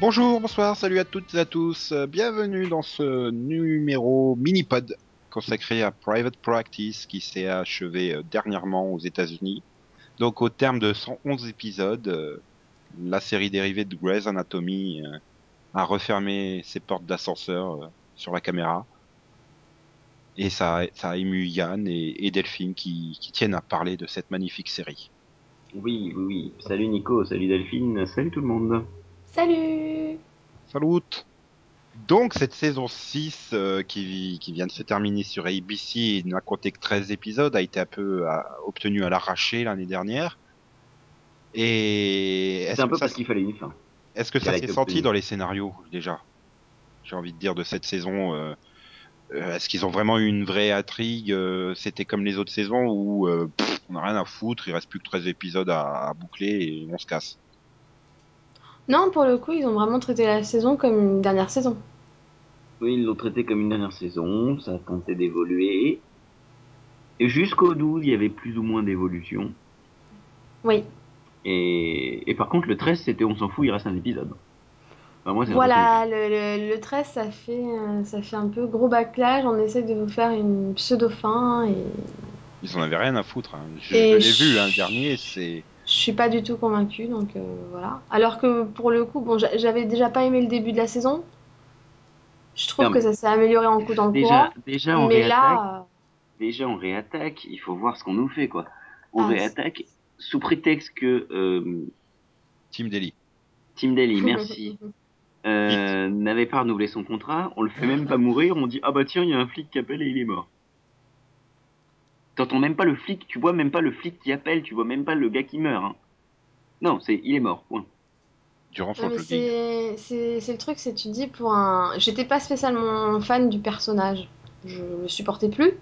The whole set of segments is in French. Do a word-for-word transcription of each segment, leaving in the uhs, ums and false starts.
Bonjour, bonsoir, salut à toutes et à tous, bienvenue dans ce numéro mini-pod consacré à Private Practice qui s'est achevé dernièrement aux États-Unis. Donc au terme de cent onze épisodes, la série dérivée de Grey's Anatomy a refermé ses portes d'ascenseur sur la caméra. Et ça, ça a ému Yann et, et Delphine qui, qui tiennent à parler de cette magnifique série. Oui, oui, oui. Salut Nico, salut Delphine, salut tout le monde. Salut. Salut. Donc cette saison six euh, qui, qui vient de se terminer sur A B C, n'a compté que treize épisodes, a été un peu à, obtenue à l'arraché l'année dernière. Et est-ce c'est un peu ça, parce qu'il fallait une fin. Est-ce que ça s'est senti dans les scénarios déjà ? J'ai envie de dire de cette saison. Euh, Euh, est-ce qu'ils ont vraiment eu une vraie intrigue ? euh, C'était comme les autres saisons où euh, pff, on n'a rien à foutre, il reste plus que treize épisodes à, à boucler et on se casse. Non, pour le coup, ils ont vraiment traité la saison comme une dernière saison. Oui, ils l'ont traité comme une dernière saison, ça a tenté d'évoluer. Et jusqu'au douze, il y avait plus ou moins d'évolution. Oui. Et, et par contre, le treize, c'était on s'en fout, il reste un épisode. Enfin, moi, voilà, le, le, le treize, ça fait, ça fait un peu gros bâclage. On essaie de vous faire une pseudo-fin. Et... Ils en avaient rien à foutre. Hein. Je, je l'ai je... vu, hein, le dernier. C'est... Je suis pas du tout convaincue. Donc, euh, voilà. Alors que pour le coup, bon, j'avais déjà pas aimé le début de la saison. Je trouve non, que ça s'est amélioré en coup d'encours. Déjà, déjà, on mais là... déjà, on réattaque. Il faut voir ce qu'on nous fait. Quoi. On ah, réattaque c'est... sous prétexte que. Euh... Tim Daly. Tim Daly, merci. Euh, n'avait pas renouvelé son contrat, on le fait même pas mourir, on dit ah bah tiens il y a un flic qui appelle et il est mort. T'entends même pas le flic, tu vois même pas le flic qui appelle, tu vois même pas le gars qui meurt. Hein. Non, c'est il est mort. Point. Du renfort. Ouais, c'est, c'est c'est le truc, c'est tu dis pour un, j'étais pas spécialement fan du personnage, je le supportais plus,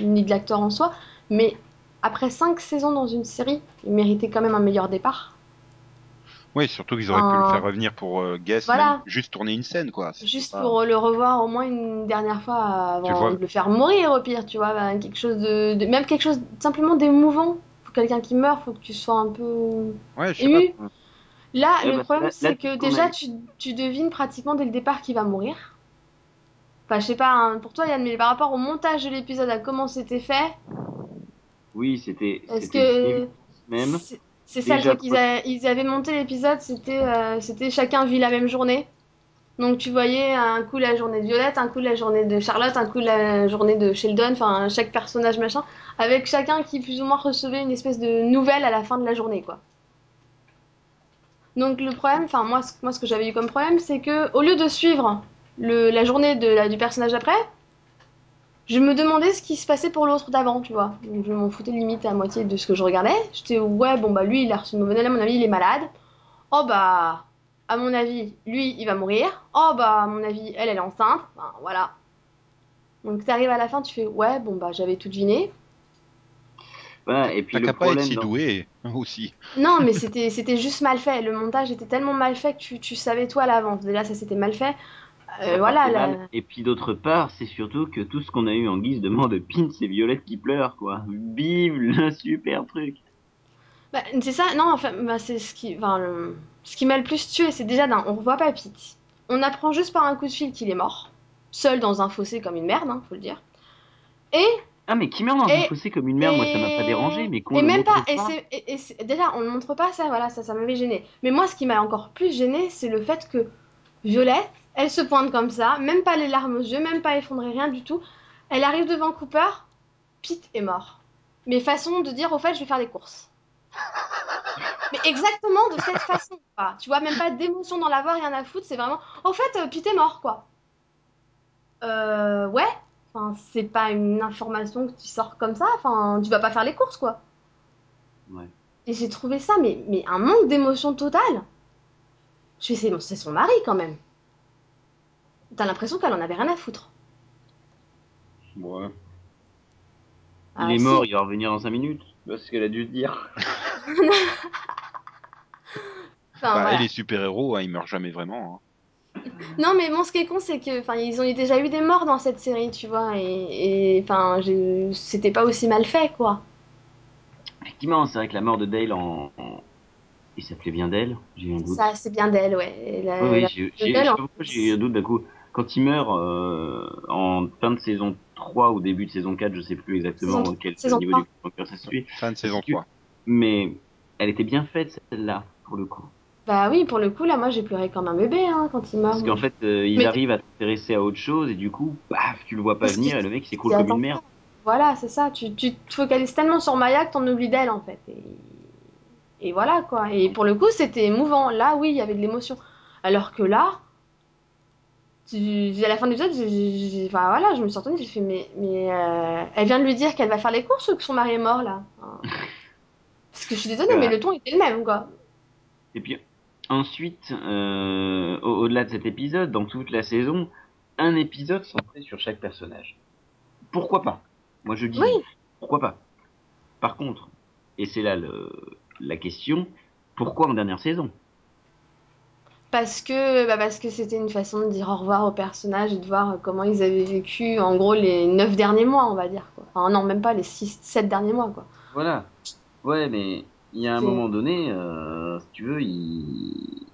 ni de l'acteur en soi, mais après cinq saisons dans une série, il méritait quand même un meilleur départ. Oui, surtout qu'ils auraient euh... pu le faire revenir pour euh, Guest, voilà. Juste tourner une scène, quoi. C'est juste pas... pour le revoir au moins une dernière fois avant vois... de le faire mourir, au pire, tu vois. Bah, quelque chose de... de... Même quelque chose simplement d'émouvant. Pour quelqu'un qui meurt, il faut que tu sois un peu ouais, je sais ému. Pas. Là, ouais, le bah, problème, là, c'est là, que déjà, a... tu, tu devines pratiquement dès le départ qu'il va mourir. Enfin, je sais pas, hein, pour toi, Yann, mais par rapport au montage de l'épisode, à comment c'était fait... Oui, c'était... Est-ce c'était que... Même... C'est... C'est ça déjà, le truc, ils, a, ils avaient monté l'épisode, c'était, euh, c'était chacun vit la même journée. Donc tu voyais un coup la journée de Violette, un coup la journée de Charlotte, un coup la journée de Sheldon, enfin chaque personnage machin, avec chacun qui plus ou moins recevait une espèce de nouvelle à la fin de la journée quoi. Donc le problème, enfin moi, moi ce que j'avais eu comme problème, c'est que au lieu de suivre le, la journée de, la, du personnage d'après, je me demandais ce qui se passait pour l'autre d'avant, tu vois. Donc je m'en foutais limite à moitié de ce que je regardais. J'étais, ouais, bon, bah lui, il a reçu une mauvaise nouvelle, à mon avis, il est malade. Oh, bah, à mon avis, lui, il va mourir. Oh, bah, à mon avis, elle, elle est enceinte. Enfin, voilà. Donc, t'arrives à la fin, tu fais, ouais, bon, bah, j'avais tout deviné. Voilà, et puis le problème... T'as qu'à pas être si doué, aussi. Non, mais c'était, c'était juste mal fait. Le montage était tellement mal fait que tu, tu savais, toi, à l'avance. Déjà, ça, c'était mal fait. Euh, voilà, la... Et puis d'autre part, c'est surtout que tout ce qu'on a eu en guise de mort de Pin, c'est Violette qui pleure, quoi. Vive le super truc. Bah, c'est ça, non, enfin, bah, c'est ce qui, enfin, le... ce qui m'a le plus tué, c'est déjà d'un, on revoit pas Pete. On apprend juste par un coup de fil qu'il est mort, seul dans un fossé comme une merde, hein, faut le dire. Et ah mais qui meurt dans et... un fossé comme une merde, et... moi ça m'a pas dérangé, mais qu'on et le même montre pas. Et pas. C'est... Et, et c'est... Déjà, on ne montre pas ça, voilà, ça, ça m'avait gêné. Mais moi, ce qui m'a encore plus gêné, c'est le fait que Violette. Elle se pointe comme ça, même pas les larmes aux yeux, même pas effondrée, rien du tout. Elle arrive devant Cooper, Pete est mort. Mais façon de dire, au fait, je vais faire des courses. Mais exactement de cette façon, quoi. Tu vois, même pas d'émotion dans la voix, rien à foutre, c'est vraiment, au fait, Pete est mort, quoi. Euh, ouais. Enfin, c'est pas une information que tu sors comme ça, enfin, tu vas pas faire les courses, quoi. Ouais. Et j'ai trouvé ça, mais, mais un manque d'émotion totale. Je fais, c'est, bon, c'est son mari, quand même. T'as l'impression qu'elle en avait rien à foutre. Ouais. Ah, il est si. Mort, il va revenir dans cinq minutes. C'est ce qu'elle a dû dire. enfin, bah, voilà. Et les super-héros, hein, ils meurent jamais vraiment. Hein. Non, mais bon, ce qui est con, c'est que, enfin, ils ont déjà eu des morts dans cette série, tu vois. Et, enfin, c'était pas aussi mal fait, quoi. Effectivement, c'est vrai que la mort de Dale en, en, Il s'appelait bien Dale, j'ai eu un doute. Ça, c'est bien Dale, ouais. La, oui, oui la... j'ai, j'ai, Dale, je sais pas pourquoi j'ai eu un doute d'un coup. Quand il meurt euh, en fin de saison trois ou début de saison quatre, je sais plus exactement saison, quel saison niveau du cœur ça se suit. Fin de saison trois. Mais elle était bien faite, celle-là, pour le coup. Bah oui, pour le coup, là, moi, j'ai pleuré comme un bébé hein, quand il meurt. Parce qu'en fait, euh, ils mais... arrivent à t'intéresser à autre chose et du coup, paf, tu le vois pas Parce venir et le mec, il s'écoule comme une merde. Voilà, c'est ça. Tu, tu te focalises tellement sur Maya que t'en oublies d'elle, en fait. Et... Et voilà quoi. Et pour le coup, c'était émouvant. Là, oui, il y avait de l'émotion. Alors que là, tu... à la fin de l'épisode, j'ai... Enfin, voilà, je me suis retournée, j'ai fait mais, mais euh... elle vient de lui dire qu'elle va faire les courses ou que son mari est mort là. Parce que je suis désolée, voilà. Mais le ton était le même quoi. Et puis ensuite, euh, au- au-delà de cet épisode, dans toute la saison, un épisode centré sur chaque personnage. Pourquoi pas ? Moi, je dis oui. Pourquoi pas ? Par contre, et c'est là le. La question, pourquoi en dernière saison ? Parce que, bah parce que c'était une façon de dire au revoir aux personnages et de voir comment ils avaient vécu, en gros, les neuf derniers mois, on va dire. Quoi. Enfin, non, même pas les six, sept derniers mois. Quoi. Voilà. Ouais, mais il y a un c'est... moment donné, euh, si tu veux, il...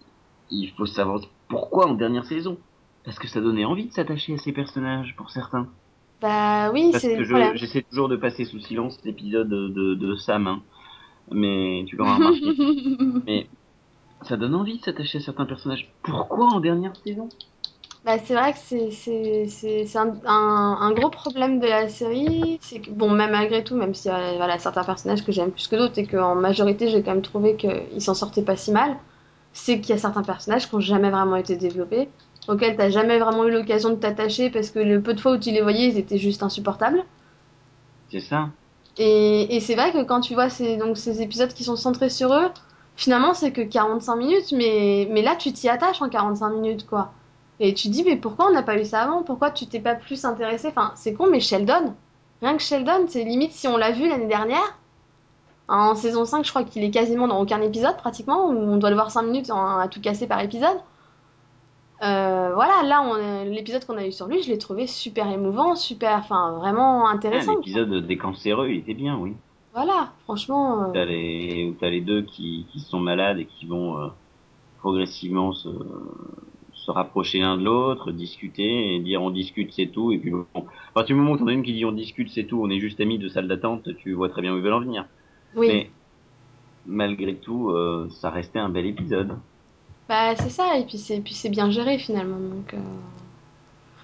il faut savoir pourquoi en dernière saison. Parce que ça donnait envie de s'attacher à ces personnages, pour certains. Bah oui, parce c'est... Parce que je, j'essaie toujours de passer sous silence l'épisode de, de, de Sam, hein. Mais tu l'auras remarqué. Mais ça donne envie de s'attacher à certains personnages. Pourquoi en dernière saison ? Bah c'est vrai que c'est c'est c'est, c'est un, un un gros problème de la série. C'est que bon même malgré tout, même si euh, voilà certains personnages que j'aime plus que d'autres et que en majorité j'ai quand même trouvé qu'ils s'en sortaient pas si mal, c'est qu'il y a certains personnages qui ont jamais vraiment été développés, auxquels t'as jamais vraiment eu l'occasion de t'attacher parce que le peu de fois où tu les voyais, ils étaient juste insupportables. C'est ça. Et, et c'est vrai que quand tu vois ces, donc ces épisodes qui sont centrés sur eux, finalement c'est que quarante-cinq minutes, mais, mais là tu t'y attaches en quarante-cinq minutes quoi. Et tu te dis mais pourquoi on n'a pas eu ça avant ? Pourquoi tu t'es pas plus intéressé ? Enfin c'est con mais Sheldon, rien que Sheldon c'est limite si on l'a vu l'année dernière, en saison cinq je crois qu'il est quasiment dans aucun épisode pratiquement, on doit le voir cinq minutes en, à tout casser par épisode. Euh, voilà, là, on, l'épisode qu'on a eu sur lui, je l'ai trouvé super émouvant, super, enfin, vraiment intéressant. Ah, l'épisode quoi. Des cancéreux, il était bien, oui. Voilà, franchement. Euh... T'as les, t'as les deux qui, qui sont malades et qui vont euh, progressivement se, se rapprocher l'un de l'autre, discuter et dire on discute, c'est tout. Et puis bon, à partir du moment où t'en as une qui dit on discute, c'est tout, on est juste amis de salle d'attente, tu vois très bien où ils veulent en venir. Oui. Mais malgré tout, euh, ça restait un bel épisode. Bah c'est ça et puis c'est puis c'est bien géré finalement donc. Euh...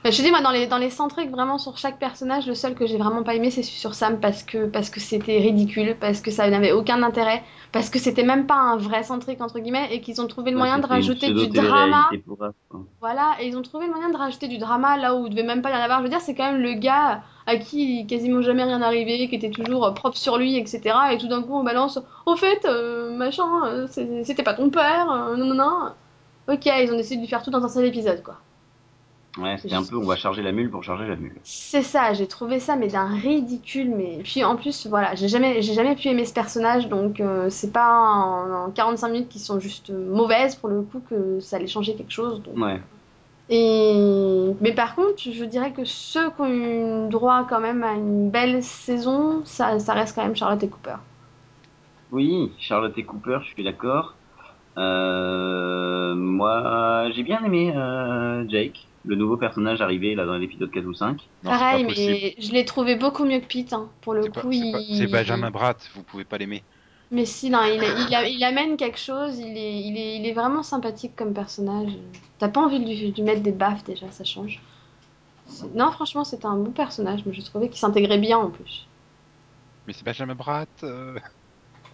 Bah, je te dis moi dans les dans les centriques vraiment sur chaque personnage le seul que j'ai vraiment pas aimé c'est sur Sam parce que parce que c'était ridicule parce que ça n'avait aucun intérêt parce que c'était même pas un vrai centrique entre guillemets et qu'ils ont trouvé le bah, moyen de rajouter du drama. Eux, hein. Voilà et ils ont trouvé le moyen de rajouter du drama là où il devait même pas y en avoir je veux dire c'est quand même le gars à qui il quasiment jamais rien arrivait qui était toujours propre sur lui etc et tout d'un coup on balance au fait euh, machin euh, c'était pas ton père euh, non non non ok ils ont décidé de faire tout dans un seul épisode quoi. Ouais, c'était un peu, on va charger la mule pour charger la mule. C'est ça, j'ai trouvé ça, mais d'un ridicule. Mais puis en plus, voilà, j'ai jamais, j'ai jamais pu aimer ce personnage, donc euh, c'est pas en, en quarante-cinq minutes qui sont juste mauvaises pour le coup que ça allait changer quelque chose. Donc. Ouais. Et mais par contre, je dirais que ceux qui ont eu droit quand même à une belle saison, ça, ça reste quand même Charlotte et Cooper. Oui, Charlotte et Cooper, je suis d'accord. Euh, moi, j'ai bien aimé euh, Jake. Le nouveau personnage arrivé là dans l'épisode quatre ou cinq. Non, pareil, mais je l'ai trouvé beaucoup mieux que Pete. Hein. Pour le c'est coup, pas, c'est, il... pas, c'est Benjamin Bratt, vous pouvez pas l'aimer. Mais si, non, il, a, il, a, il amène quelque chose, il est, il, est, il est vraiment sympathique comme personnage. T'as pas envie de lui, de lui mettre des baffes déjà, ça change. C'est... Non, franchement, c'était un bon personnage, mais je trouvais qu'il s'intégrait bien en plus. Mais c'est Benjamin Bratt. Euh...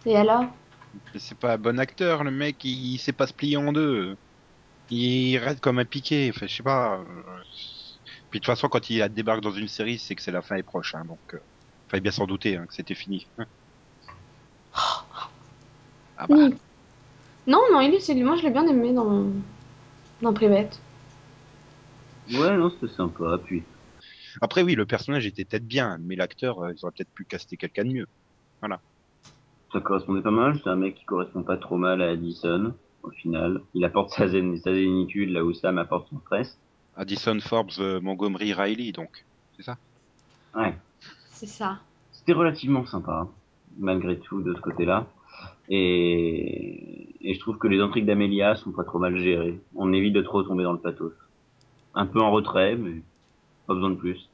Et alors ? Mais c'est pas un bon acteur, le mec, il, il sait pas se plier en deux. Il reste comme un piqué, enfin, je sais pas. Puis de toute façon, quand il débarque dans une série, c'est que c'est la fin est proche, hein, donc il euh, fallait bien s'en douter hein, que c'était fini. Ah bah. Oui. Non, non, il est, moi je l'ai bien aimé dans dans Private. Ouais, non, c'était sympa. Puis après, oui, le personnage était peut-être bien, mais l'acteur, euh, ils auraient peut-être pu caster quelqu'un de mieux. Voilà. Ça correspondait pas mal. C'est un mec qui correspond pas trop mal à Addison. Au final, il apporte sa zénitude là où Sam apporte son stress. Addison Forbes euh, Montgomery Reilly, donc, c'est ça ? Ouais. C'est ça. C'était relativement sympa, hein, malgré tout, de ce côté-là. Et, et je trouve que les intrigues d'Amelia sont pas trop mal gérées. On évite de trop tomber dans le pathos. Un peu en retrait, mais pas besoin de plus.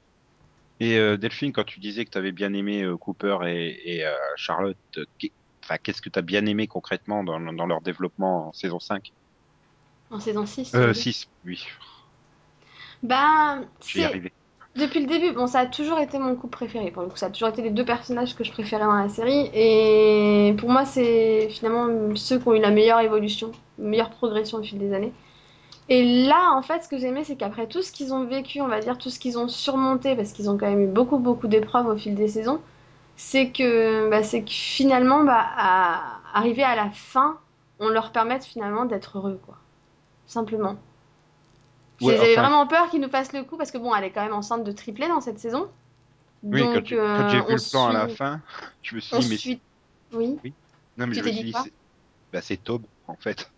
Et euh, Delphine, quand tu disais que tu avais bien aimé euh, Cooper et, et euh, Charlotte, euh, qu'est-ce que tu as bien aimé concrètement dans, dans leur développement en saison cinq ? En saison six ? Euh, six, oui. Bah, c'est... Depuis le début, bon, ça a toujours été mon couple préféré. Pour le coup, ça a toujours été les deux personnages que je préférais dans la série. Et pour moi, c'est finalement ceux qui ont eu la meilleure évolution, meilleure progression au fil des années. Et là, en fait, ce que j'aimais, c'est qu'après tout ce qu'ils ont vécu, on va dire, tout ce qu'ils ont surmonté, parce qu'ils ont quand même eu beaucoup, beaucoup d'épreuves au fil des saisons, c'est que, bah, c'est que finalement, bah, à... arrivé à la fin, on leur permette finalement d'être heureux, quoi. Simplement. Ouais, J'avais enfin... vraiment peur qu'ils nous passent le coup, parce que bon, elle est quand même enceinte de triplé dans cette saison. Oui, donc, quand, tu... euh, quand j'ai vu le plan suit... à la fin, je me suis dit, mais... Suit... Oui, oui. Non, mais tu je t'es me dit quoi c'est... Bah, c'est Taube, en fait.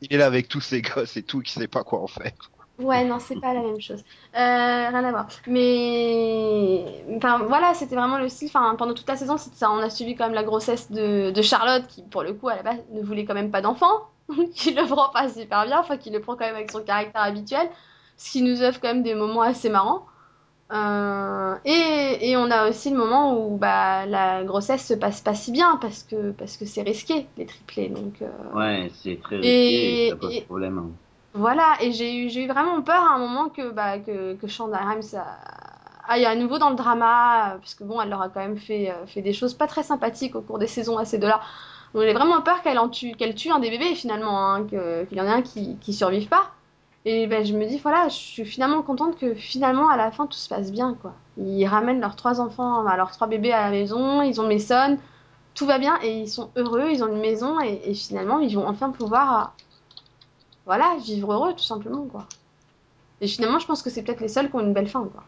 Il est là avec tous ses gosses et tout, qui sait pas quoi en faire. Ouais, non, c'est pas la même chose. Euh, rien à voir. Mais enfin, voilà, c'était vraiment le style. Enfin, pendant toute la saison, c'est ça. On a suivi quand même la grossesse de... de Charlotte, qui pour le coup, à la base, ne voulait quand même pas d'enfant. Qui le prend pas super bien, enfin qui le prend quand même avec son caractère habituel, ce qui nous offre quand même des moments assez marrants. Euh, et, et on a aussi le moment où bah, la grossesse se passe pas si bien parce que, parce que c'est risqué, les triplés. Donc, euh... ouais, c'est très risqué et, et ça pose et, problème. Hein. Voilà, et j'ai eu, j'ai eu vraiment peur à un moment que, bah, que, que Shonda Rhimes aille à nouveau dans le drama, parce que bon, elle leur a quand même fait, fait des choses pas très sympathiques au cours des saisons à ces deux-là. On avait vraiment peur qu'elle, en tue, qu'elle tue un des bébés, finalement, hein, que, qu'il y en ait un qui ne survive pas. Et ben, je me dis, voilà, je suis finalement contente que, finalement, à la fin, tout se passe bien, quoi. Ils ramènent leurs trois enfants, leurs trois bébés à la maison, ils ont Mason, tout va bien, et ils sont heureux, ils ont une maison, et, et finalement, ils vont enfin pouvoir, euh, voilà, vivre heureux, tout simplement, quoi. Et finalement, je pense que c'est peut-être les seuls qui ont une belle fin, quoi.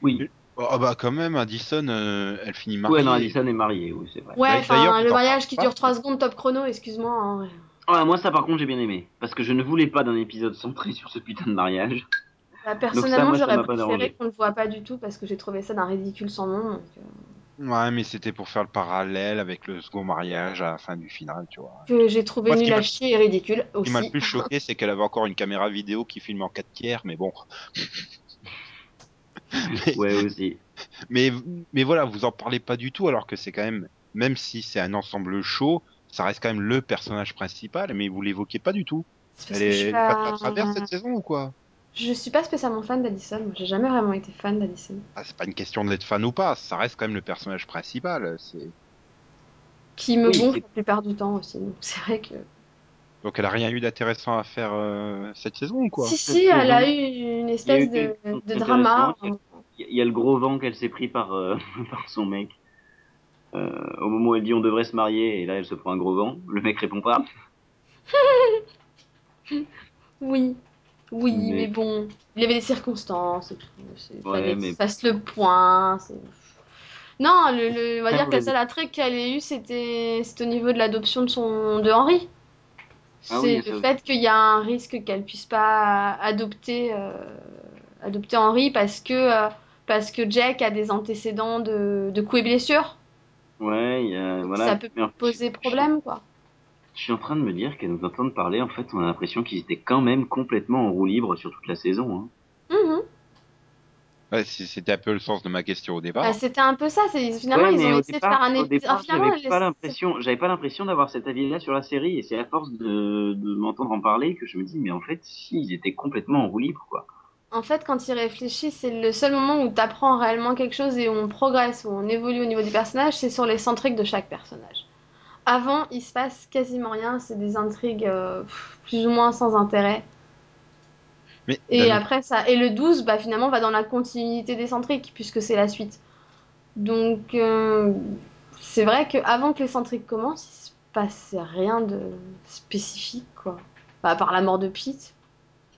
Oui. Ah oh bah quand même, Addison, euh, elle finit mariée. Ouais, non, Addison est mariée, oui, c'est vrai. Ouais, enfin, le mariage qui dure trois secondes top chrono, excuse-moi. Hein. Ah, moi, ça, par contre, j'ai bien aimé. Parce que je ne voulais pas d'un épisode centré sur ce putain de mariage. Bah, personnellement, donc ça, moi, j'aurais préféré qu'on ne le voit pas du tout, parce que j'ai trouvé ça d'un ridicule sans nom. Donc, euh... ouais, mais c'était pour faire le parallèle avec le second mariage à la fin du final, tu vois. Que j'ai trouvé moi, nul à chier et ridicule aussi. Ce qui m'a le plus choqué, c'est qu'elle avait encore une caméra vidéo qui filme en quatre tiers, mais bon... Mais, ouais, aussi. Mais, mais voilà, vous en parlez pas du tout, alors que c'est quand même, même si c'est un ensemble chaud, ça reste quand même le personnage principal, mais vous l'évoquez pas du tout. Elle est pas à travers cette saison ou quoi ? Je suis pas spécialement fan d'Addison, moi j'ai jamais vraiment été fan d'Addison. Ah, c'est pas une question d'être fan ou pas, ça reste quand même le personnage principal. C'est... Qui me oui, gonfle la plupart du temps aussi, donc c'est vrai que. Donc elle a rien eu d'intéressant à faire euh, cette saison, quoi. Si si, elle a eu une espèce eu de, de drama. Il y a le gros vent qu'elle s'est pris par euh, par son mec. Euh, au moment où elle dit on devrait se marier, et là elle se prend un gros vent. Le mec répond pas. oui, oui, mais... mais bon, il y avait des circonstances. Il ouais, fallait mais... qu'il fasse le point. C'est... Non, le, le, on va dire que le seul attrait qu'elle ait eu, c'était, c'était au niveau de l'adoption de son de Henry. C'est ah oui, le fait qu'il y a un risque qu'elle puisse pas adopter euh, adopter Henry parce que euh, parce que Jack a des antécédents de, de coups et blessures. Ouais, euh, voilà. Ça peut poser problème, quoi. Je suis en train de me dire qu'à nous entendre parler, en fait, on a l'impression qu'ils étaient quand même complètement en roue libre sur toute la saison. Hein. Mm-hmm. Ouais, c'était un peu le sens de ma question au départ. Bah, c'était un peu ça, c'est... finalement ouais, ils ont essayé départ, de faire un épisode. Enfin, j'avais, les... pas j'avais pas l'impression d'avoir cet avis-là sur la série, et c'est à force de, de m'entendre en parler que je me dis, mais en fait, si, ils étaient complètement en roue libre, quoi. En fait, quand ils réfléchissent, c'est le seul moment où t'apprends réellement quelque chose et où on progresse, où on évolue au niveau des personnages, c'est sur les centriques de chaque personnage. Avant, il se passe quasiment rien, c'est des intrigues euh, plus ou moins sans intérêt. Mais, et après ça, et le douze, bah finalement va dans la continuité des centriques puisque c'est la suite. Donc euh, c'est vrai que avant que les centriques commencent, il se passe rien de spécifique, quoi. Bah, à part la mort de Pete,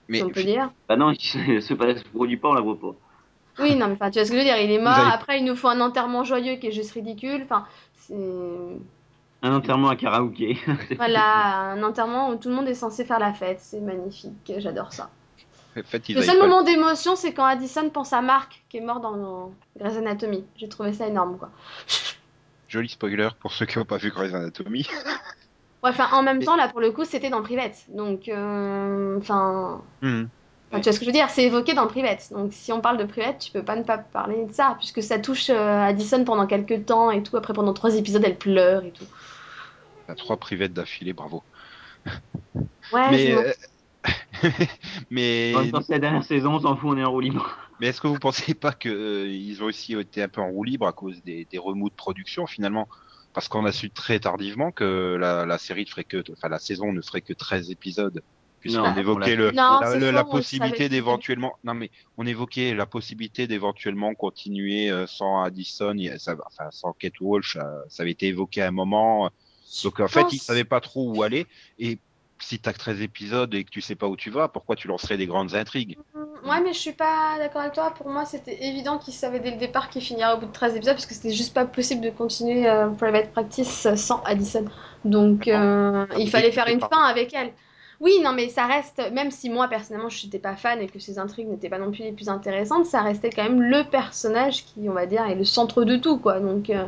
mais, si on peut je... dire. Bah non, il se produit pas, on la voit pas. Oui, non mais enfin, tu vois ce que je veux dire, il est mort. Avez... Après, il nous faut un enterrement joyeux qui est juste ridicule. Enfin, c'est. Un enterrement à karaoké. Voilà, un enterrement où tout le monde est censé faire la fête, c'est magnifique, j'adore ça. En fait, le seul moment pas... d'émotion, c'est quand Addison pense à Mark, qui est mort dans Grey's Anatomy. J'ai trouvé ça énorme, quoi. joli spoiler pour ceux qui n'ont pas vu Grey's Anatomy. Ouais, enfin, en même et... temps, là, pour le coup, c'était dans Private. Donc, enfin... Euh, mm. Ouais. Tu vois ce que je veux dire, c'est évoqué dans Private. Donc si on parle de Private, tu peux pas ne pas parler de ça, puisque ça touche euh, Addison pendant quelques temps et tout. Après, pendant trois épisodes, elle pleure et tout. T'as trois Privates d'affilée, bravo. Ouais. Mais, euh... mais... en même temps, c'est la dernière saison, on s'en fout, on est en roue libre. Mais est-ce que vous pensez pas que euh, ils ont aussi été un peu en roue libre à cause des, des remous de production finalement, parce qu'on a su très tardivement que la, la série ne ferait que, enfin la saison ne ferait que treize épisodes. Non, on évoquait le, non, la, le, la possibilité d'éventuellement. Non mais on évoquait la possibilité d'éventuellement continuer euh, sans Addison, et, ça, enfin sans Kate Walsh, ça, ça avait été évoqué à un moment. Donc en fait, ils savaient pas trop où aller. Et si t'as que treize épisodes et que tu sais pas où tu vas, pourquoi tu lancerais des grandes intrigues? Mmh, ouais, mais je suis pas d'accord avec toi. Pour moi, c'était évident qu'ils savaient dès le départ qu'ils finiraient au bout de treize épisodes, parce que c'était juste pas possible de continuer euh, Private Practice sans Addison. Donc euh, il fallait faire une fin avec elle. Oui, non, mais ça reste, même si moi personnellement je n'étais pas fan et que ses intrigues n'étaient pas non plus les plus intéressantes, ça restait quand même le personnage qui, on va dire, est le centre de tout, quoi. Donc, euh,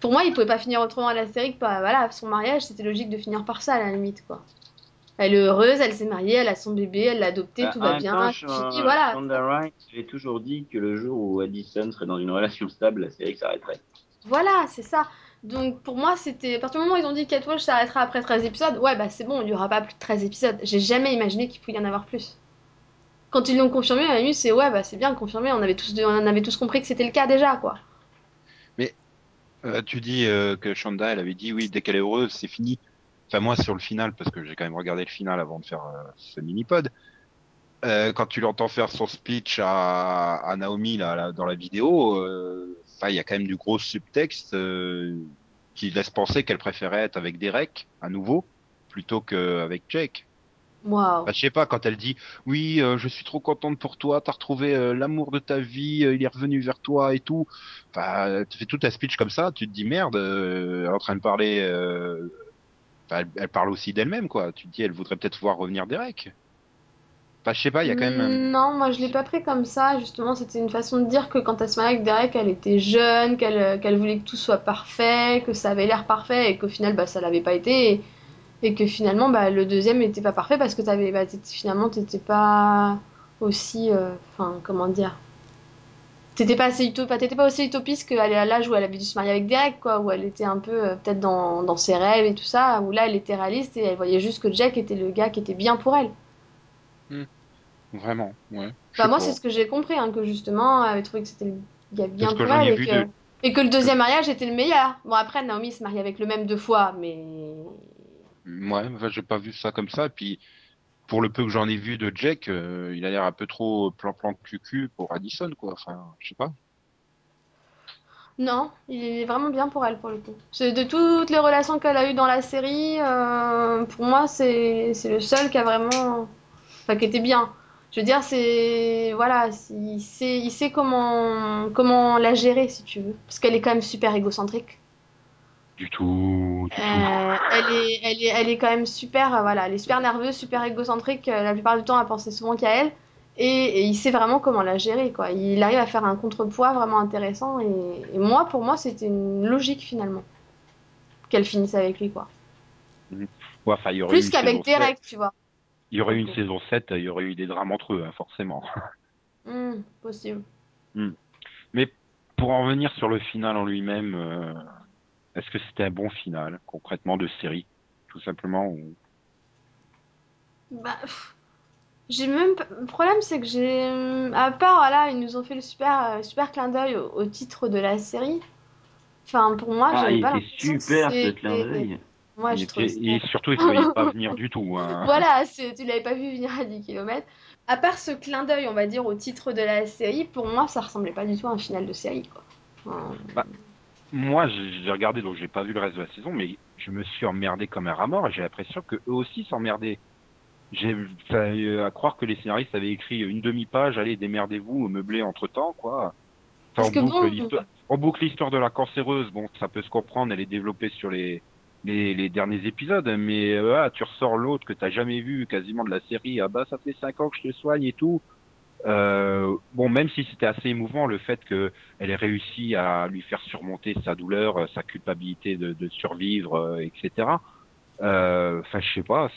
pour moi, il pouvait pas finir autrement à la série que pas. Voilà, son mariage, c'était logique de finir par ça à la limite, quoi. Elle est heureuse, elle s'est mariée, elle a son bébé, elle l'a adopté, bah, tout va bien. Temps, je, je dis, voilà. Shonda Rhimes, j'ai toujours dit que le jour où Addison serait dans une relation stable, la série s'arrêterait. Voilà, c'est ça. Donc pour moi, c'était à partir du moment où ils ont dit Kate Walsh s'arrêtera après treize épisodes, ouais bah c'est bon, il n'y aura pas plus de treize épisodes. J'ai jamais imaginé qu'il pouvait y en avoir plus. Quand ils l'ont confirmé, la nuit, c'est ouais bah c'est bien confirmé, on avait tous de... on avait tous compris que c'était le cas déjà, quoi. Mais euh, tu dis euh, que Shonda elle avait dit oui, dès qu'elle est heureuse, c'est fini. Enfin moi sur le final, parce que j'ai quand même regardé le final avant de faire euh, ce mini-pod. Euh, quand tu l'entends faire son speech à, à Naomi là, là, dans la vidéo, euh, il y a quand même du gros subtexte euh, qui laisse penser qu'elle préférait être avec Derek à nouveau plutôt qu'avec Jack. Wow. Bah, je sais pas, quand elle dit oui, euh, je suis trop contente pour toi, t'as retrouvé euh, l'amour de ta vie, euh, il est revenu vers toi et tout. Enfin, tu fais tout un speech comme ça, tu te dis merde, euh, elle est en train de parler. Euh, elle, elle parle aussi d'elle-même, quoi. Tu te dis elle voudrait peut-être voir revenir Derek. Bah, je sais pas, il y a quand même. Non, moi je l'ai pas pris comme ça, justement, c'était une façon de dire que quand elle se mariait avec Derek, elle était jeune, qu'elle, qu'elle voulait que tout soit parfait, que ça avait l'air parfait et qu'au final, bah, ça l'avait pas été. Et, et que finalement, bah, le deuxième était pas parfait parce que t'avais, bah, t'étais, finalement, t'étais pas aussi. Enfin, euh, comment dire. T'étais pas, assez utop... t'étais pas aussi utopiste qu'à l'âge où elle avait dû se marier avec Derek, quoi, où elle était un peu euh, peut-être dans, dans ses rêves et tout ça, où là elle était réaliste et elle voyait juste que Jack était le gars qui était bien pour elle. Mmh. Vraiment, ouais. Bah moi, pas. C'est ce que j'ai compris, hein, que justement, elle avait trouvé que c'était le gars bien pour elle et que... De... et que le deuxième mariage était le meilleur. Bon, après, Naomi se marie avec le même deux fois, mais. Ouais, enfin, j'ai pas vu ça comme ça. Et puis, pour le peu que j'en ai vu de Jack, euh, il a l'air un peu trop plan-plan cucu pour Addison, quoi. Enfin, je sais pas. Non, il est vraiment bien pour elle, pour le coup. De toutes les relations qu'elle a eues dans la série, euh, pour moi, c'est... c'est le seul qui a vraiment. Enfin, qui était bien. Je veux dire, c'est. Voilà, c'est... il sait, il sait comment... comment la gérer, si tu veux. Parce qu'elle est quand même super égocentrique. Du tout. Du tout. Euh, elle, est, elle, est, elle est quand même super. Euh, voilà, elle est super nerveuse, super égocentrique. Euh, la plupart du temps, à penser souvent qu'à elle. Et, et il sait vraiment comment la gérer, quoi. Il arrive à faire un contrepoids vraiment intéressant. Et, et moi, pour moi, c'était une logique, finalement. Qu'elle finisse avec lui, quoi. Mmh. Ouais, enfin, il y aurait plus qu'avec Derek, tu vois. Il y aurait eu une saison sept, il y aurait eu des drames entre eux, hein, forcément. Mmh, possible. Mmh. Mais pour en revenir sur le final en lui-même, euh, est-ce que c'était un bon final, concrètement, de série, tout simplement ou... Bah, pff, j'ai même. Le problème, c'est que j'ai. À part, voilà, ils nous ont fait le super, super clin d'œil au, au titre de la série. Enfin, pour moi, ah, j'avais pas l'impression. Super, que c'était... ce clin d'œil. Moi, je trouve et, et surtout, il ne voyait pas venir du tout. Hein. Voilà, c'est, tu ne l'avais pas vu venir à dix kilomètres. À part ce clin d'œil, on va dire, au titre de la série, pour moi, ça ne ressemblait pas du tout à un final de série. Quoi. Euh... Bah, moi, j'ai regardé, donc je n'ai pas vu le reste de la saison, mais je me suis emmerdé comme un rat mort et j'ai l'impression qu'eux aussi s'emmerdaient. J'ai à croire que les scénaristes avaient écrit une demi-page, allez, démerdez-vous, meublez entre-temps, quoi. Enfin, on, boucle bon, on boucle l'histoire de la cancéreuse, bon, ça peut se comprendre, elle est développée sur les... Les, les derniers épisodes, mais euh, ah, tu ressors l'autre que t'as jamais vu quasiment de la série. Ah bah ça fait cinq ans que je te soigne et tout. Euh, bon, même si c'était assez émouvant le fait que elle ait réussi à lui faire surmonter sa douleur, sa culpabilité de, de survivre, euh, et cetera. Enfin, euh, je sais pas.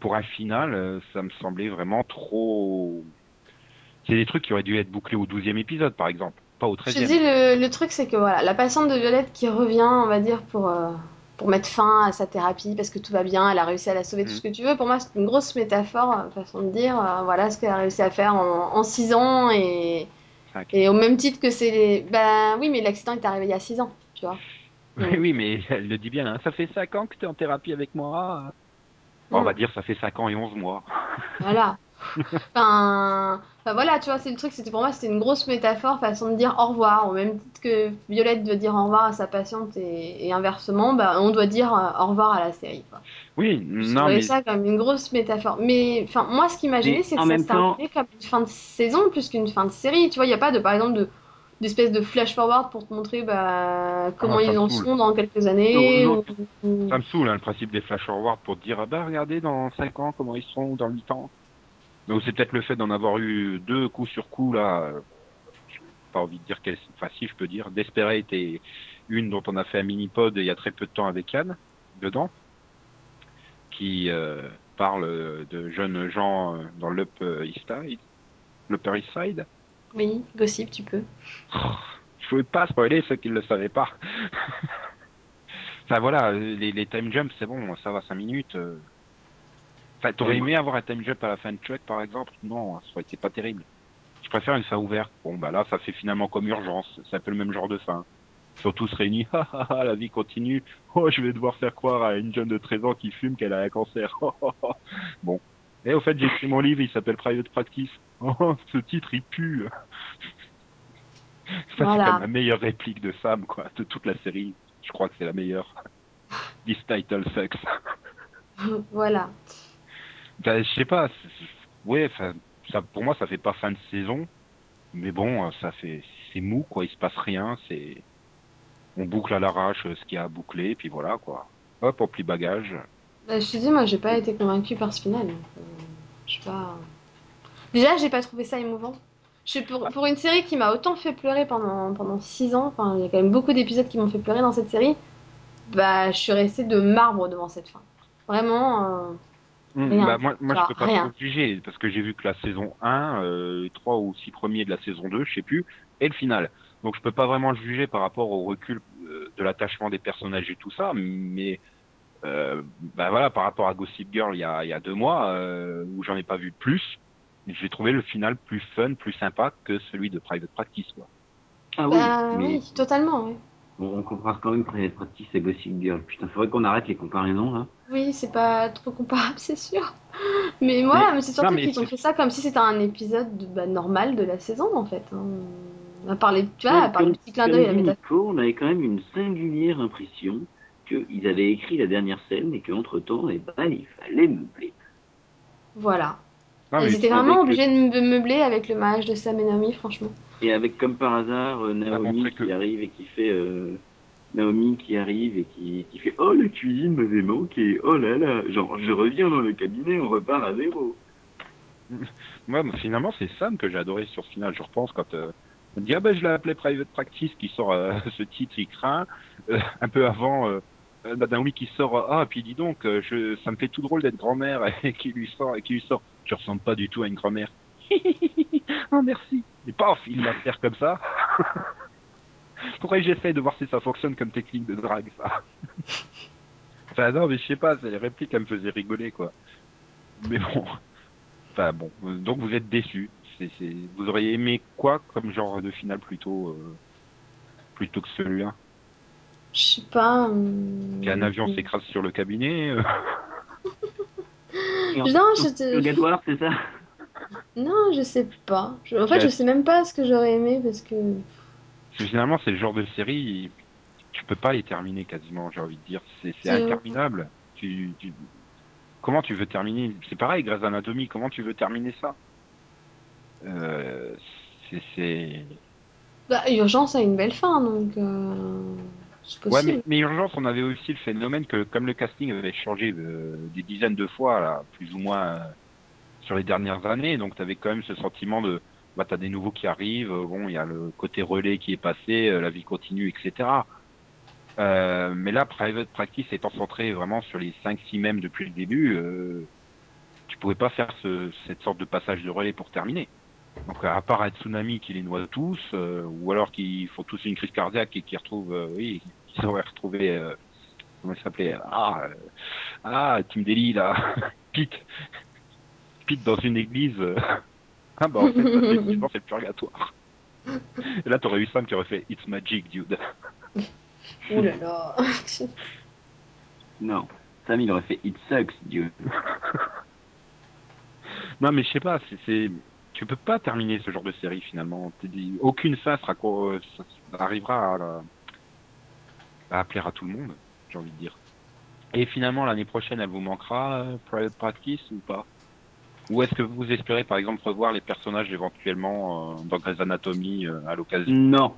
Pour un final, ça me semblait vraiment trop. C'est des trucs qui auraient dû être bouclés au douzième épisode, par exemple, pas au treizième. Je dis le, le truc, c'est que voilà, la patiente de Violette qui revient, on va dire pour euh, pour mettre fin à sa thérapie parce que tout va bien, elle a réussi à la sauver, mmh. tout ce que tu veux. Pour moi, c'est une grosse métaphore, façon de dire, euh, voilà ce qu'elle a réussi à faire en, en six ans et okay. et au même titre que c'est, les... bah oui, mais l'accident est arrivé il y a six ans, tu vois. Oui, mmh. oui, mais elle le dit bien, hein. Ça fait cinq ans que t'es en thérapie avec moi. Bon, on va dire ça fait cinq ans et onze mois. Voilà. Enfin, enfin voilà, tu vois, c'est le truc, c'était pour moi, c'était une grosse métaphore, façon de dire au revoir. Au même titre que Violette doit dire au revoir à sa patiente et, et inversement, bah, on doit dire euh, au revoir à la série. Quoi. Oui, je non mais... ça comme une grosse métaphore. Mais enfin, moi, ce qui m'a gêné, c'est que ça s'est terminé comme une fin de saison plus qu'une fin de série. Tu vois, il n'y a pas de, par exemple, de... d'espèce de flash forward pour te montrer bah, comment ah, ils en sont dans quelques années. Non, non, ou... Ça me saoule, hein, le principe des flash forward pour te dire ah bah regardez dans cinq ans comment ils sont, dans huit ans. Donc c'est peut-être le fait d'en avoir eu deux coup sur coup là. J'ai pas envie de dire quelle, enfin si je peux dire, Desperate et une dont on a fait un mini-pod il y a très peu de temps avec Anne dedans, qui euh, parle de jeunes gens dans l'Upper East Side. L'Upper East Side. Oui, gossip, tu peux. Oh, je ne veux pas spoiler ceux qui ne le savaient pas. Enfin voilà, les, les time jumps, c'est bon, ça va cinq minutes. Enfin, t'aurais aimé avoir un time jump à la fin de Chuck, par exemple? Non, ça aurait été pas terrible. Je préfère une fin ouverte. Bon, bah là, ça fait finalement comme Urgence. C'est un peu le même genre de fin. Ils sont tous réunis. Ah, ah, ah, la vie continue. Oh, je vais devoir faire croire à une jeune de treize ans qui fume qu'elle a un cancer. Bon. Et au fait, j'ai écrit mon livre, il s'appelle Private Practice. Oh, ce titre, il pue. Ça, voilà. C'est comme la meilleure réplique de Sam, quoi, de toute la série. Je crois que c'est la meilleure. This title sucks. Voilà. Ben, je sais pas. Ouais, ça, pour moi, ça fait pas fin de saison. Mais bon, ça fait, c'est mou, quoi. Il se passe rien. C'est, on boucle à l'arrache ce qu'il y a à boucler, puis voilà, quoi. Hop, on plie bagage. Bah, je te dis, moi, j'ai pas été convaincue par ce final. Euh, je sais pas. Déjà, j'ai pas trouvé ça émouvant. Je suis pour, pour une série qui m'a autant fait pleurer pendant pendant six ans. Enfin, il y a quand même beaucoup d'épisodes qui m'ont fait pleurer dans cette série. Bah, je suis restée de marbre devant cette fin. Vraiment. Euh, rien. Mmh, bah, moi, moi, enfin, je peux pas trop juger parce que j'ai vu que la saison un, euh, les trois ou six premiers de la saison deux, je sais plus, et le final. Donc, je peux pas vraiment le juger par rapport au recul euh, de l'attachement des personnages et tout ça, mais. Euh, bah voilà, par rapport à Gossip Girl il y a, il y a deux mois euh, où j'en ai pas vu plus, j'ai trouvé le final plus fun, plus sympa que celui de Private Practice, quoi. Ah oui, bah, mais... oui, totalement, oui. Bon, on compare quand même Private Practice et Gossip Girl. Putain, faudrait qu'on arrête les comparaisons là. Oui, c'est pas trop comparable, c'est sûr. Mais voilà, mais, mais c'est surtout non, mais qu'ils c'est... ont fait ça comme si c'était un épisode bah, normal de la saison en fait. Hein. À part les, tu vois, à part les petits clins d'œil, la métaphore. On avait quand même une singulière impression qu'ils avaient écrit la dernière scène et qu'entre temps, eh ben, il fallait meubler. Voilà. Ah, ils étaient vraiment obligés le... de meubler avec le mariage de Sam et Naomi, franchement. Et avec, comme par hasard, euh, Naomi ah, qui que... arrive et qui fait. Euh, Naomi qui arrive et qui, qui fait oh, la cuisine m'avait manqué, oh là là, genre, je reviens dans le cabinet, on repart à zéro. Moi, ouais, finalement, c'est Sam que j'ai adoré sur ce final, je repense, quand. Euh... On dit, ah ben, je l'ai appelé Private Practice, qui sort euh, ce titre, il craint. Euh, un peu avant, euh, Naomi qui sort, ah, puis dis donc, je, ça me fait tout drôle d'être grand-mère, et qui lui sort, et qui lui sort, tu ressembles pas du tout à une grand-mère. Ah, merci. Et paf, il la serre comme ça. Pourquoi j'essaie de voir si ça fonctionne comme technique de drague, ça? Enfin, non, mais je sais pas, les répliques, elles me faisaient rigoler, quoi. Mais bon. Enfin, bon. Donc, vous êtes déçus. C'est, c'est... Vous auriez aimé quoi comme genre de finale plutôt euh... plutôt que celui-là? Je sais pas. Euh... Qu'un avion oui. s'écrase sur le cabinet. Euh... non, je te. Le gadoir, c'est ça? Non, je sais pas. Je... En fait, ouais. je sais même pas ce que j'aurais aimé parce que. Parce que finalement, c'est le genre de série, tu peux pas les terminer quasiment. J'ai envie de dire, c'est, c'est, c'est... interminable. Tu, tu... Comment tu veux terminer? C'est pareil, Grey's Anatomy. Comment tu veux terminer ça? Euh, c'est, c'est... Bah, Urgence a une belle fin, donc euh, c'est possible. Ouais, mais, mais Urgence, on avait aussi le phénomène que, comme le casting avait changé euh, des dizaines de fois, là, plus ou moins euh, sur les dernières années, donc t'avais quand même ce sentiment de bah, tu as des nouveaux qui arrivent, euh, bon, il y a le côté relais qui est passé, euh, la vie continue, et cetera. Euh, mais là, Private Practice étant centré vraiment sur les cinq six mêmes depuis le début, euh, tu pouvais pas faire ce, cette sorte de passage de relais pour terminer. Donc, à part un tsunami qui les noie tous, euh, ou alors qu'ils font tous une crise cardiaque et qu'ils retrouvent, euh, oui, qu'ils auraient retrouvé, euh, comment il s'appelait, ah, euh, ah, Tim Daly, là, Pete, Pete dans une église, ah, bah, en fait, bah, c'est, je pense, c'est le purgatoire. Et là, t'aurais eu Sam qui aurait fait It's Magic, dude. Oh là là. Non, Sam, il aurait fait It Sucks, dude. Non, mais je sais pas, c'est, c'est... tu peux pas terminer ce genre de série finalement. T'es dit, aucune fin sera co- arrivera à, la... à plaire à tout le monde, j'ai envie de dire. Et finalement, l'année prochaine, elle vous manquera, euh, Private Practice ou pas? Ou est-ce que vous espérez par exemple revoir les personnages éventuellement euh, dans Grey's Anatomy euh, à l'occasion? Non.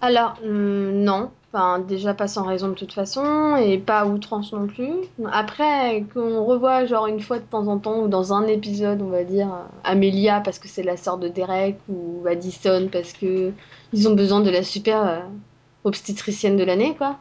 Alors, euh, non. Enfin, déjà pas sans raison de toute façon, et pas outrance non plus. Après, qu'on revoit genre une fois de temps en temps, ou dans un épisode, on va dire, Amelia parce que c'est la sœur de Derek, ou Addison parce que ils ont besoin de la super euh, obstétricienne de l'année, quoi.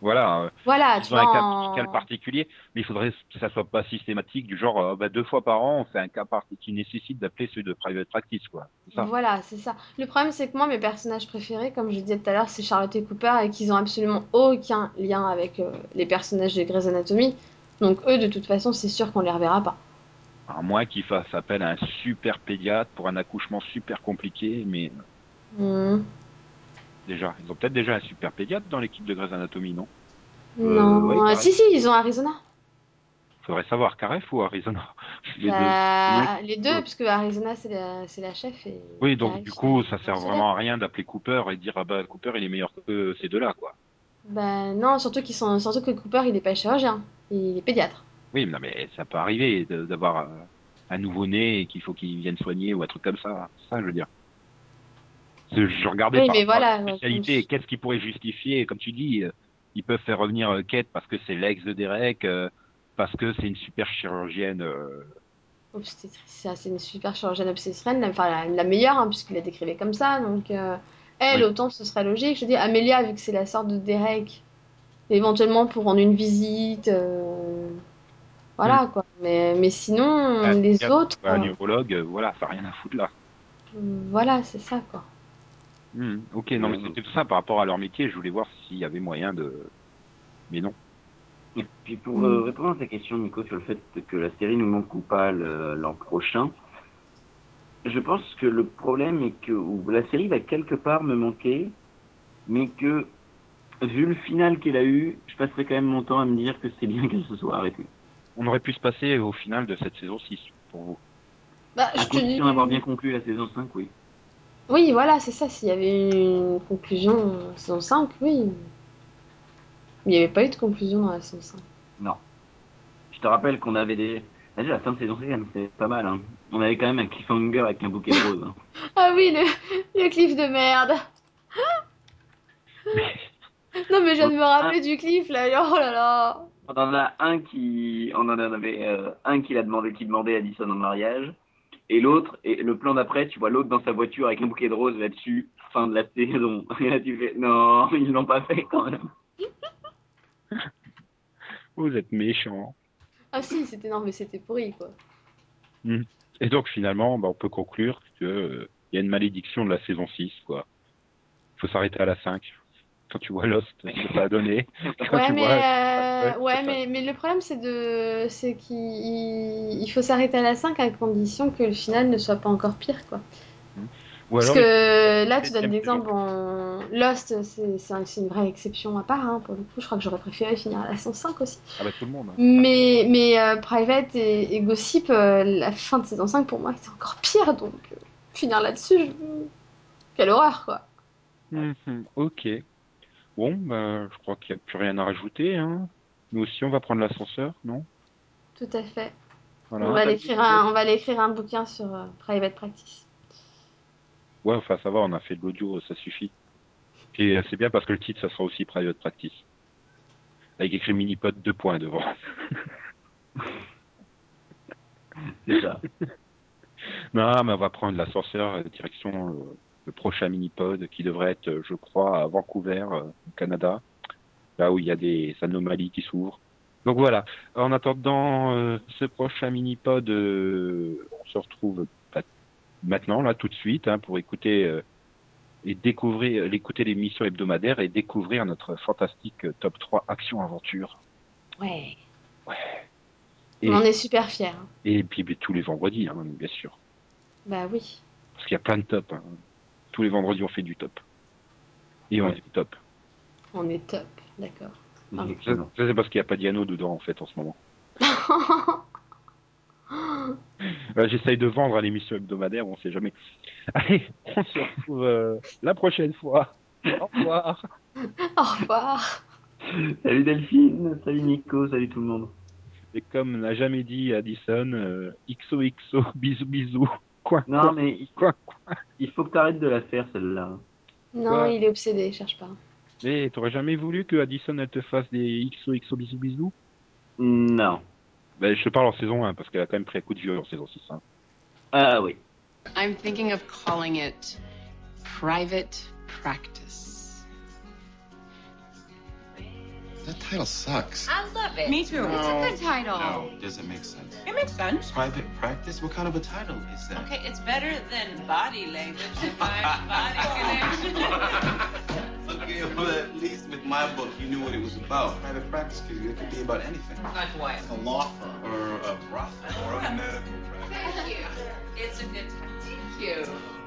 Voilà. Euh, voilà, tu vois. Ils ont un en... cas particulier, mais il faudrait que ça soit pas systématique, du genre, euh, bah, deux fois par an, on fait un cas particulier qui nécessite d'appeler celui de Private Practice, quoi. C'est ça. Voilà, c'est ça. Le problème, c'est que moi, mes personnages préférés, comme je disais tout à l'heure, c'est Charlotte et Cooper, et qu'ils ont absolument aucun lien avec euh, les personnages de Grey's Anatomy. Donc, eux, de toute façon, c'est sûr qu'on les reverra pas. À moins qu'ils fassent appel à un super pédiatre pour un accouchement super compliqué, mais. Mmh. Déjà, ils ont peut-être déjà un super pédiatre dans l'équipe de Grey's Anatomy, non? Non, euh, ouais, si, si, ils ont Arizona. Faudrait savoir, Karev ou Arizona? Les bah, deux, les deux, parce que Arizona, c'est la, c'est la chef. Et oui, donc Karev, du coup, ça sert vraiment à rien d'appeler Cooper et dire, ah bah, Cooper, il est meilleur que ces deux-là, quoi. Bah, non, surtout, qu'ils sont, surtout que Cooper, il n'est pas chirurgien, il est pédiatre. Oui, mais, non, mais ça peut arriver d'avoir un nouveau-né et qu'il faut qu'il vienne soigner ou un truc comme ça, ça, je veux dire. Je regardais oui, par rapport voilà, à la spécialité, je... qu'est-ce qui pourrait justifier, comme tu dis, euh, ils peuvent faire revenir euh, Kate parce que c'est l'ex de Derek, euh, parce que c'est une super chirurgienne... Euh... Obstétricienne, c'est une super chirurgienne obstétricienne, enfin la, la meilleure, hein, puisqu'il l'a décrivée comme ça, donc euh, elle, oui. Autant ce serait logique. Je dis, Amelia, vu que c'est la sœur de Derek, éventuellement pour rendre une visite, euh, voilà oui. Quoi, mais, mais sinon, ah, les a, autres... Un neurologue, euh, voilà, ça n'a rien à foutre là. Voilà, c'est ça quoi. Mmh, ok, non mais c'était tout ça par rapport à leur métier, je voulais voir s'il y avait moyen de... Mais non. Et puis pour euh, répondre à ta question, Nico, sur le fait que la série nous manque ou pas le, l'an prochain, je pense que le problème est que la série va quelque part me manquer, mais que vu le final qu'elle a eu, je passerai quand même mon temps à me dire que c'est bien qu'elle se soit arrêtée. On aurait pu se passer au final de cette saison six, pour vous. Bah, à je condition te dis... d'avoir bien conclu la saison cinq, oui. Oui, voilà, c'est ça. S'il y avait une conclusion à la saison cinq, oui. Il n'y avait pas eu de conclusion dans la saison cinq. Non. Je te rappelle qu'on avait des... Déjà, la fin de saison cinq, c'était pas mal. Hein. On avait quand même un cliffhanger avec un bouquet de roses. Hein. Ah oui, le... le cliff de merde. Non, mais je viens de me rappeler un... du cliff, là. Oh là là. On en a un qui... On en avait euh, un qui l'a demandé, qui demandait à Addison en mariage. Et l'autre, et le plan d'après, tu vois l'autre dans sa voiture avec un bouquet de roses là-dessus, fin de la saison. Et là, tu fais, non, ils l'ont pas fait quand même. Vous êtes méchants. Ah si, c'était non, mais c'était pourri, quoi. Et donc, finalement, bah, on peut conclure que euh, y a une malédiction de la saison six, quoi. Il faut s'arrêter à la cinq. Quand tu vois Lost, ça a donné. Ouais, mais, vois... euh... ouais, ouais mais, mais le problème, c'est, de... c'est qu'il il faut s'arrêter à la cinq à condition que le final ne soit pas encore pire, quoi. Ou alors, parce que là, tu donnes des exemples. En... Lost, c'est, c'est une vraie exception à part. Hein. Pour le coup, je crois que j'aurais préféré finir à la cent cinq aussi. Ah bah tout le monde. Hein. Mais, mais euh, Private et, et Gossip, euh, la fin de saison cinq, pour moi, c'est encore pire. Donc, euh, finir là-dessus, je... quelle horreur, quoi. Mm-hmm. Ok. Bon, bah, je crois qu'il n'y a plus rien à rajouter. Hein. Nous aussi, on va prendre l'ascenseur, non? Tout à fait. Voilà. On, va l'écrire un, on va l'écrire un bouquin sur euh, Private Practice. Ouais, enfin, ça va, on a fait de l'audio, ça suffit. Et c'est bien parce que le titre, ça sera aussi Private Practice. Avec écrit Minipod deux points devant. C'est ça. Non, mais on va prendre la sorcière direction euh, le prochain mini-pod qui devrait être, je crois, à Vancouver, euh, au Canada, là où il y a des anomalies qui s'ouvrent. Donc voilà, en attendant euh, ce prochain mini-pod, euh, on se retrouve bah, maintenant, là, tout de suite, hein, pour écouter euh, et découvrir, écouter l'émission hebdomadaire et découvrir notre fantastique top trois action-aventure. Ouais. Ouais. Et, on est super fiers. Hein. Et puis mais, tous les vendredis, hein, bien sûr. Bah oui. Parce qu'il y a plein de tops. Hein. Tous les vendredis, on fait du top. Et ouais. On est top. On est top, d'accord. Ah, ça, ça, c'est parce qu'il n'y a pas Diano dedans, en fait, en ce moment. euh, j'essaye de vendre à l'émission hebdomadaire, on ne sait jamais. Allez, on se retrouve euh, la prochaine fois. Au revoir. Au revoir. Salut Delphine, salut Nico, salut tout le monde. Et comme l'a jamais dit Addison, euh, X O X O, bisous bisous, coin, non, coin, mais il... coin, coin. Il faut que t'arrêtes de la faire celle-là. Non, quoi. Il est obsédé, cherche pas. Mais t'aurais jamais voulu que Addison elle te fasse des X O X O, bisous bisous? Non. Ben, je te parle en saison un, parce qu'elle a quand même pris un coup de vieux en saison six. Hein. Ah oui. I'm thinking of calling it Private Practice. That title sucks. I love it. Me too. No, it's a good title. No, it doesn't make sense. It makes sense. Private practice? What kind of a title is that? Okay, it's better than body language and my body connection. Okay, well, at least with my book, you knew what it was about. Private practice, because it could be about anything. Like what? A law firm. Or a brothel. Or a medical practice. Thank you. It's a good title. Thank you.